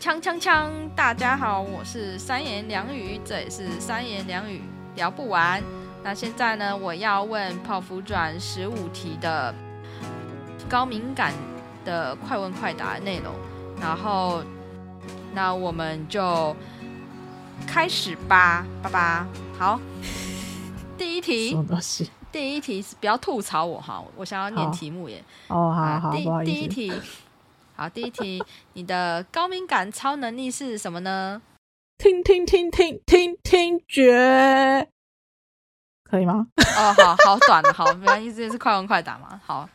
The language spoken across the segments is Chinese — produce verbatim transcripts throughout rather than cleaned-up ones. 锵锵锵！大家好，我是三言两语，这也是三言两语聊不完。那现在呢，我要问泡芙转十五题的高敏感的快问快答内容，然后那我们就开始吧，拜拜。好，第一题，什么东西？第一题是不要吐槽我哈，我想要念题目耶。哦，好好，不好意思。第一题。好，第一题，你的高敏感超能力是什么呢？听听听听听听觉，可以吗？哦，好好短的，好，没关系，这是快问快答嘛。好，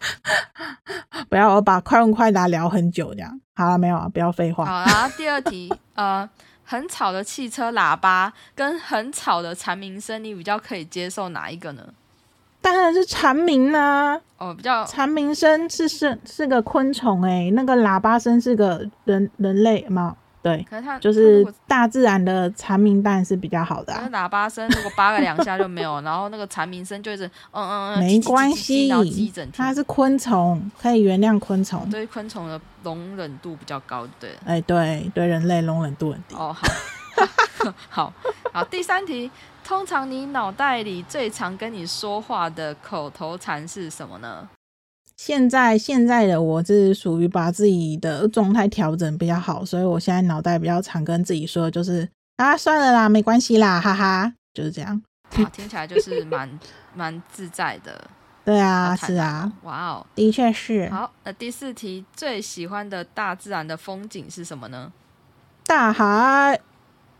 不要我把快问快答聊很久这样。好了，没有啊，不要废话。好，然后第二题，呃，很吵的汽车喇叭跟很吵的蝉鸣声，你比较可以接受哪一个呢？当然是蝉鸣啊！哦，比较蝉鸣声是是是个昆虫哎、欸，那个喇叭声是个人人类嘛？对，可是它就是大自然的蝉鸣当然是比较好的、啊。喇叭声如果扒个两下就没有，然后那个蝉鸣声就一直嗯嗯嗯，没关系，它是昆虫，可以原谅昆虫。对昆虫的容忍度比较高，对。哎、欸，对对，人类容忍度很低。哦，好。好好，第三题，通常你脑袋里最常跟你说话的口头禅是什么呢？现在现在的我是属于把自己的状态调整比较好，所以我现在脑袋比较常跟自己说的就是啊，算了啦，没关系啦，哈哈，就是这样。好，听起来就是蛮蛮自在的。对啊，是啊，哇哦，的确是。好，那第四题，最喜欢的大自然的风景是什么呢？大海。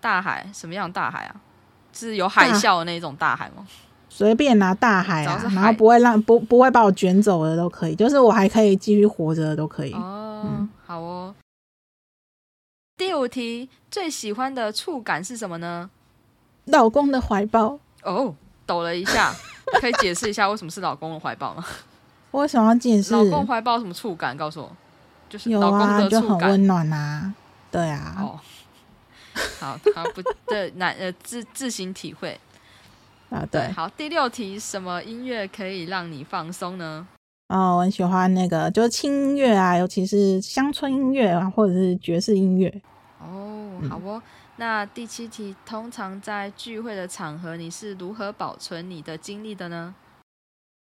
大海什么样的大海啊？是有海啸的那种大海吗？随便拿、啊、大海啊，然后不会让不不会把我卷走的都可以，就是我还可以继续活着的都可以。哦、嗯，好哦。第五题，最喜欢的触感是什么呢？老公的怀抱。哦，抖了一下，可以解释一下为什么是老公的怀抱吗？为什么要解释？老公怀抱什么触感？告诉我，就是老公的触感、啊、就很温暖啊。对啊。哦。好，他不对，难呃自自行体会啊，对。好，第六题，什么音乐可以让你放松呢？哦，我很喜欢那个，就是轻音乐啊，尤其是乡村音乐啊，或者是爵士音乐。哦，好哦。嗯、那第七题，通常在聚会的场合，你是如何保存你的精力的呢？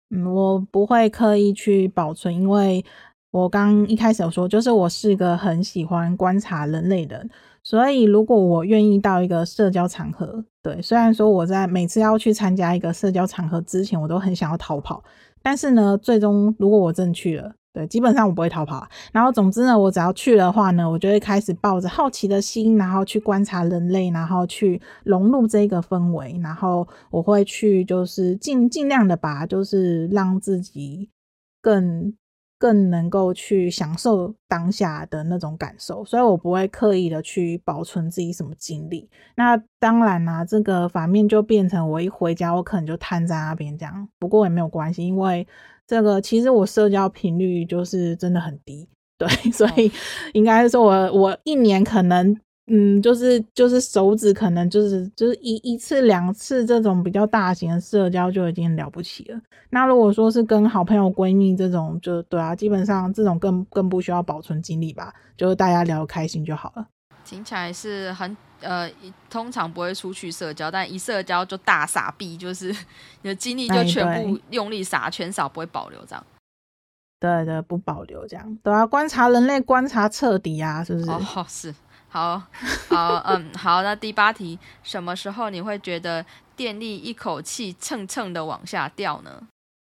嗯，我不会刻意去保存，因为我刚一开始有说，就是我是个很喜欢观察人类的人。所以如果我愿意到一个社交场合，对，虽然说我在每次要去参加一个社交场合之前我都很想要逃跑，但是呢最终如果我真去了，对，基本上我不会逃跑，然后总之呢我只要去的话呢，我就会开始抱着好奇的心，然后去观察人类，然后去融入这个氛围，然后我会去就是尽尽量的把就是让自己更更能够去享受当下的那种感受，所以我不会刻意的去保存自己什么精力。那当然啦、啊，这个反面就变成我一回家我可能就瘫在那边这样，不过也没有关系，因为这个其实我社交频率就是真的很低，对，所以应该是说我我一年可能嗯，就是就是手指可能就是就是一一次两次这种比较大型的社交就已经了不起了。那如果说是跟好朋友闺蜜这种，就对啊，基本上这种更更不需要保存精力吧，就是大家聊开心就好了。听起来是很呃，通常不会出去社交，但一社交就大撒币，就是你的精力就全部用力撒，全撒不会保留这样。对对，不保留这样，对啊，观察人类观察彻底啊，是不是？哦，是。好好嗯好，那第八题，什么时候你会觉得电力一口气蹭蹭的往下掉呢？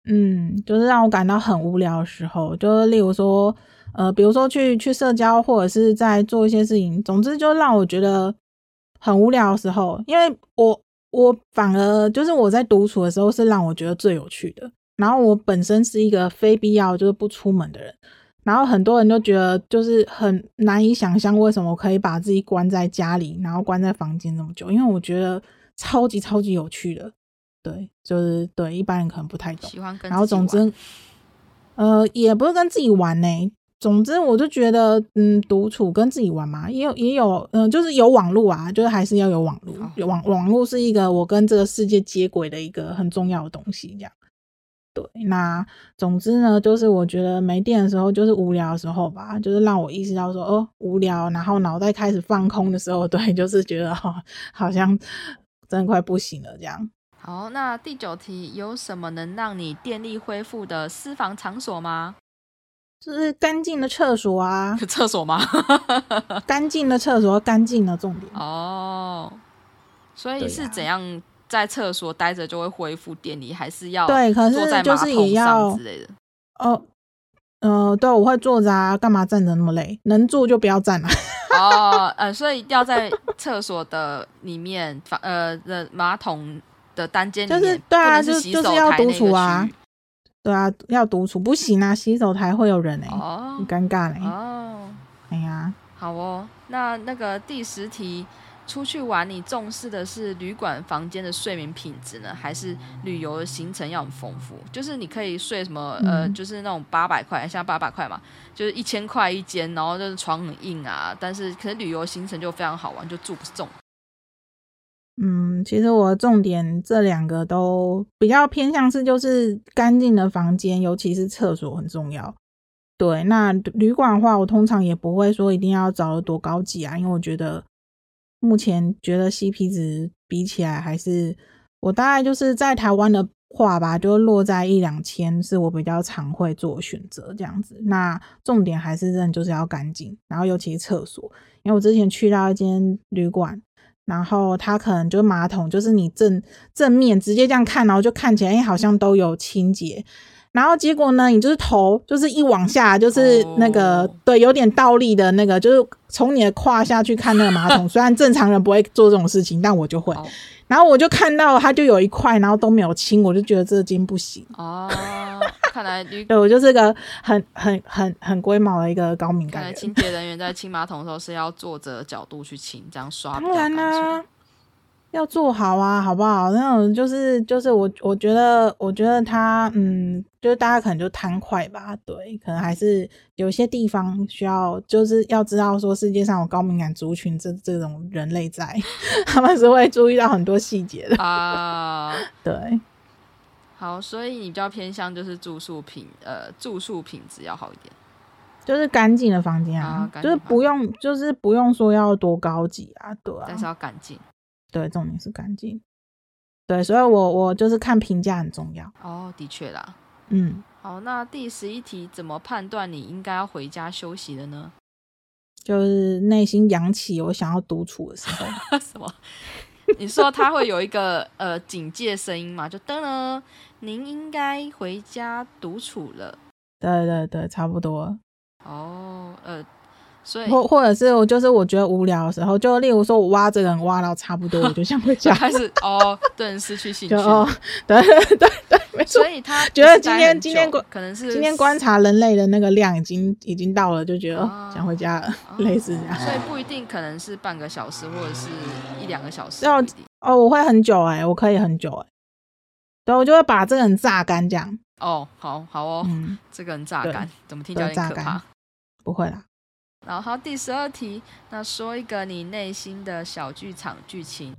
嗯，就是让我感到很无聊的时候，就是例如说呃比如说去去社交或者是在做一些事情，总之就让我觉得很无聊的时候，因为我我反而就是我在独处的时候是让我觉得最有趣的，然后我本身是一个非必要就是不出门的人。然后很多人都觉得就是很难以想象为什么我可以把自己关在家里，然后关在房间这么久，因为我觉得超级超级有趣的，对，就是对一般人可能不太懂，喜欢跟自己玩，然后总之呃也不是跟自己玩呢、欸，总之我就觉得嗯独处跟自己玩嘛，也有也有嗯、呃、就是有网络啊，就是还是要有网络、哦、网网络是一个我跟这个世界接轨的一个很重要的东西这样。对，那总之呢，就是我觉得没电的时候，就是无聊的时候吧，就是让我意识到说，哦，无聊，然后脑袋开始放空的时候，对，就是觉得、哦、好像真快不行了这样。好，那第九题，有什么能让你电力恢复的私房场所吗？就是干净的厕所啊。厕所吗？干净的厕所，干净的重点。哦，所以是怎样在厕所待着就会恢复电力，还是要对？可是就是也要之类的。哦，呃，对，我会坐着啊，干嘛站着那么累？能坐就不要站了、啊。哦，呃，所以要在厕所的里面，呃，的马桶的单间里面，就是对啊，就就是要独处啊。对啊，要独处不行啊，洗手台会有人哎、欸，哦、很尴尬嘞、欸。哦，哎呀，好哦。那那个第十题，出去玩你重视的是旅馆房间的睡眠品质呢，还是旅游的行程要很丰富？就是你可以睡什么、嗯、呃，就是那种八百块，像八百块嘛，就是一千块一间，然后就是床很硬啊，但是可是旅游行程就非常好玩，就住不重。嗯，其实我重点这两个都比较偏向是就是干净的房间，尤其是厕所很重要。对，那旅馆的话我通常也不会说一定要找得多高级啊，因为我觉得目前觉得 C P 值比起来还是我大概就是在台湾的话吧，就落在一两千是我比较常会做选择这样子。那重点还是真的就是要干净，然后尤其是厕所，因为我之前去到一间旅馆，然后它可能就马桶就是你正正面直接这样看，然后就看起来、欸、好像都有清洁，然后结果呢你就是头就是一往下就是那个、oh. 对，有点倒立的那个，就是从你的胯下去看那个马桶虽然正常人不会做这种事情，但我就会、oh. 然后我就看到它就有一块然后都没有清，我就觉得这间不行哦、oh. 看来对，我就是个很很很很龟毛的一个高敏感人，看来清洁人员在清马桶的时候是要坐着的角度去清，这样刷比较干净，要做好啊，好不好？那种就是就是我我觉得我觉得他嗯，就是大家可能就贪快吧，对，可能还是有些地方需要，就是要知道说世界上有高敏感族群这这种人类在，他们是会注意到很多细节的啊。Uh, 对，好，所以你比较偏向就是住宿品呃住宿品质要好一点，就是干净的房间啊， uh, 就是不用就是不用说要多高级啊，对啊，但是要干净。对，重点是干净。对，所以我我就是看评价很重要。哦，的确啦。嗯，好，那第十一题，怎么判断你应该要回家休息了呢？就是内心扬起我想要独处的时候。什么？你说他会有一个呃警戒声音嘛？就噔噔，您应该回家独处了。对对对，差不多。哦，呃。所以或或者是我就是我觉得无聊的时候，就例如说我挖这个人挖到差不多，我就想回家，开始哦对人失去兴趣，哦对对对，没错。所以他觉得今天今天可能是今天观察人类的那个量已经已经到了，就觉得、哦、想回家了，哦、类似这样。所以不一定可能是半个小时或者是一两个小时。哦哦，我会很久哎、欸，我可以很久哎、欸，对，我就会把这个人榨干这样。哦，好好哦，嗯、这个人榨干，怎么听起来有点可怕？不会啦。然后第十二题，那说一个你内心的小剧场剧情。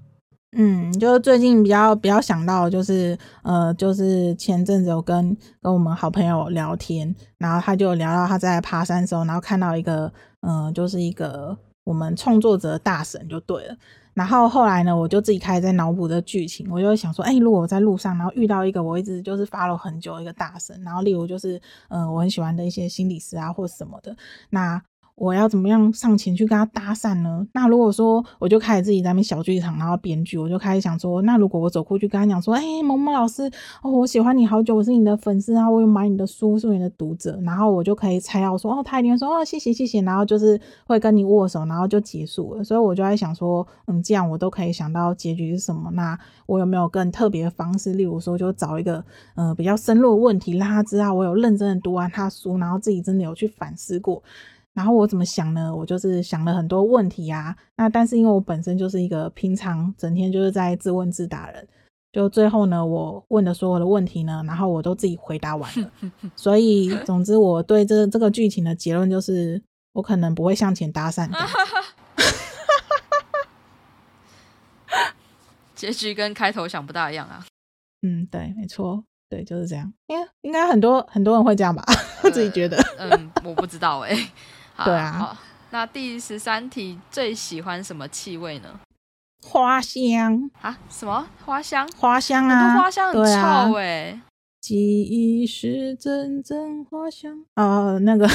嗯，就是最近比较比较想到，就是呃，就是前阵子有跟跟我们好朋友聊天，然后他就聊到他在爬山的时候，然后看到一个呃，就是一个我们创作者的大神就对了。然后后来呢，我就自己开始在脑补的剧情，我就想说，哎、欸，如果我在路上，然后遇到一个我一直就是 follow 很久的一个大神，然后例如就是呃，我很喜欢的一些心理师啊或什么的，那我要怎么样上前去跟他搭讪呢？那如果说我就开始自己在那边小剧场，然后编剧，我就开始想说，那如果我走过去跟他讲说，哎、欸，某某老师，哦，我喜欢你好久，我是你的粉丝啊，我有买你的书，是你的读者，然后我就可以猜到说，哦，他一定会说，哦，谢谢谢谢，然后就是会跟你握手，然后就结束了。所以我就在想说，嗯，既然我都可以想到结局是什么，那我有没有更特别的方式？例如说，就找一个呃比较深入的问题，让他知道我有认真的读完他书，然后自己真的有去反思过。然后我怎么想呢？我就是想了很多问题啊，那但是因为我本身就是一个平常整天就是在自问自答人，就最后呢我问的所有的问题呢，然后我都自己回答完了。所以总之我对这这个剧情的结论就是我可能不会向前搭讪的。结局跟开头想不大一样啊。嗯，对，没错。对，就是这样。应该应该很多很多人会这样吧，我、呃、自己觉得。嗯，我不知道哎、欸。好对啊好。那第十三题，最喜欢什么气味呢？花香啊？什么花香？花香啊，很多花香很臭哎、欸。记忆是阵阵花香啊、呃，那个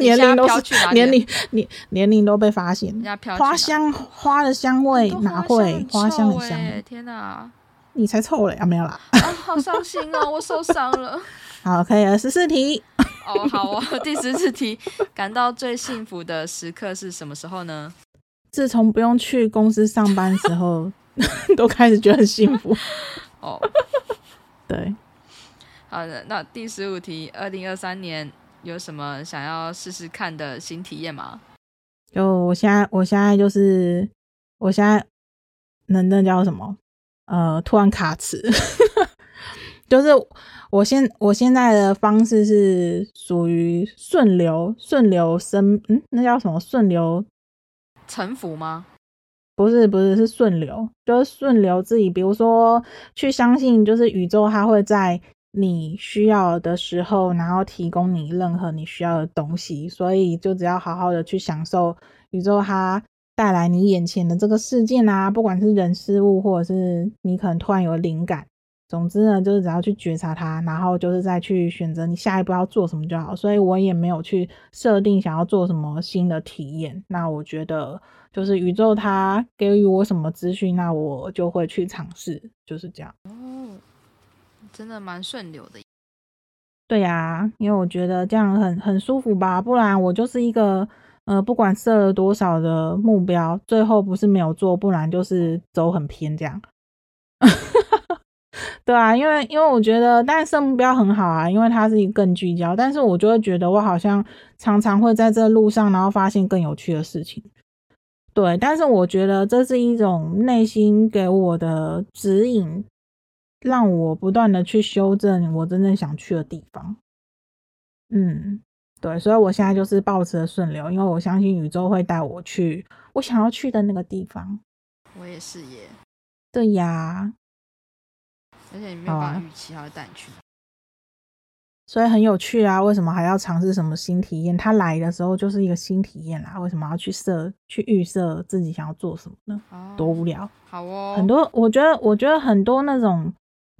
年龄都是年龄年年龄都被发现。花香花的香味哪会？花香很香、欸，天哪！你才臭了啊？没有啦。啊，好伤心哦，我受伤了。好，可以了，十四题。哦，好哦，第十四题，感到最幸福的时刻是什么时候呢？自从不用去公司上班时候，都开始觉得很幸福。哦，对。好的，那第十五题，二零二三年有什么想要试试看的新体验吗？就我现在，我现在就是，我现在能那叫什么？呃，突然卡词，就是我现我现在的方式是属于顺流顺流生，嗯，那叫什么？顺流沉浮吗？不是不是是顺流，就是顺流自己，比如说去相信，就是宇宙它会在。你需要的时候，然后提供你任何你需要的东西，所以就只要好好的去享受宇宙它带来你眼前的这个事件啊，不管是人事物，或者是你可能突然有灵感，总之呢，就是只要去觉察它，然后就是再去选择你下一步要做什么就好。所以我也没有去设定想要做什么新的体验，那我觉得就是宇宙它给予我什么资讯，那我就会去尝试，就是这样。真的蛮顺流的，对呀、啊，因为我觉得这样很很舒服吧，不然我就是一个呃，不管设了多少的目标，最后不是没有做，不然就是走很偏这样。对啊，因为因为我觉得，但设目标很好啊，因为它是更聚焦，但是我就会觉得我好像常常会在这路上，然后发现更有趣的事情。对，但是我觉得这是一种内心给我的指引。让我不断的去修正我真正想去的地方，嗯，对，所以我现在就是抱持了顺流，因为我相信宇宙会带我去我想要去的那个地方。我也是耶。对呀，而且你没有把预期好带你去，所以很有趣啊！为什么还要尝试什么新体验？它来的时候就是一个新体验啦，为什么要去设去预设自己想要做什么呢？哦、多无聊！好哦，很多我觉得我觉得很多那种。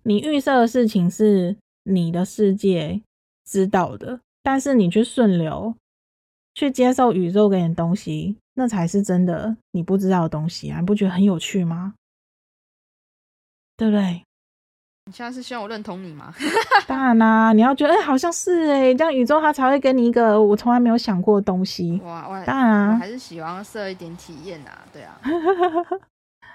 你预设的事情是你的世界知道的，但是你去顺流去接受宇宙给你的东西，那才是真的你不知道的东西啊，你不觉得很有趣吗？对不对？你现在是希望我认同你吗？当然啦、啊、你要觉得、欸、好像是哎、欸，这样宇宙它才会给你一个我从来没有想过的东西。哇，我当然、啊、我还是喜欢设一点体验啊，对啊。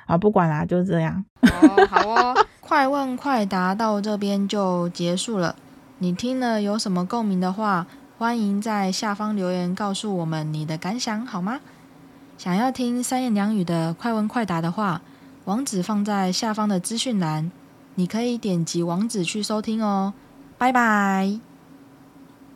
啊，不管啦，就是这样。哦，好哦。快问快答到这边就结束了。你听了有什么共鸣的话，欢迎在下方留言告诉我们你的感想，好吗？想要听三言两语的快问快答的话，网址放在下方的资讯栏，你可以点击网址去收听哦。拜拜。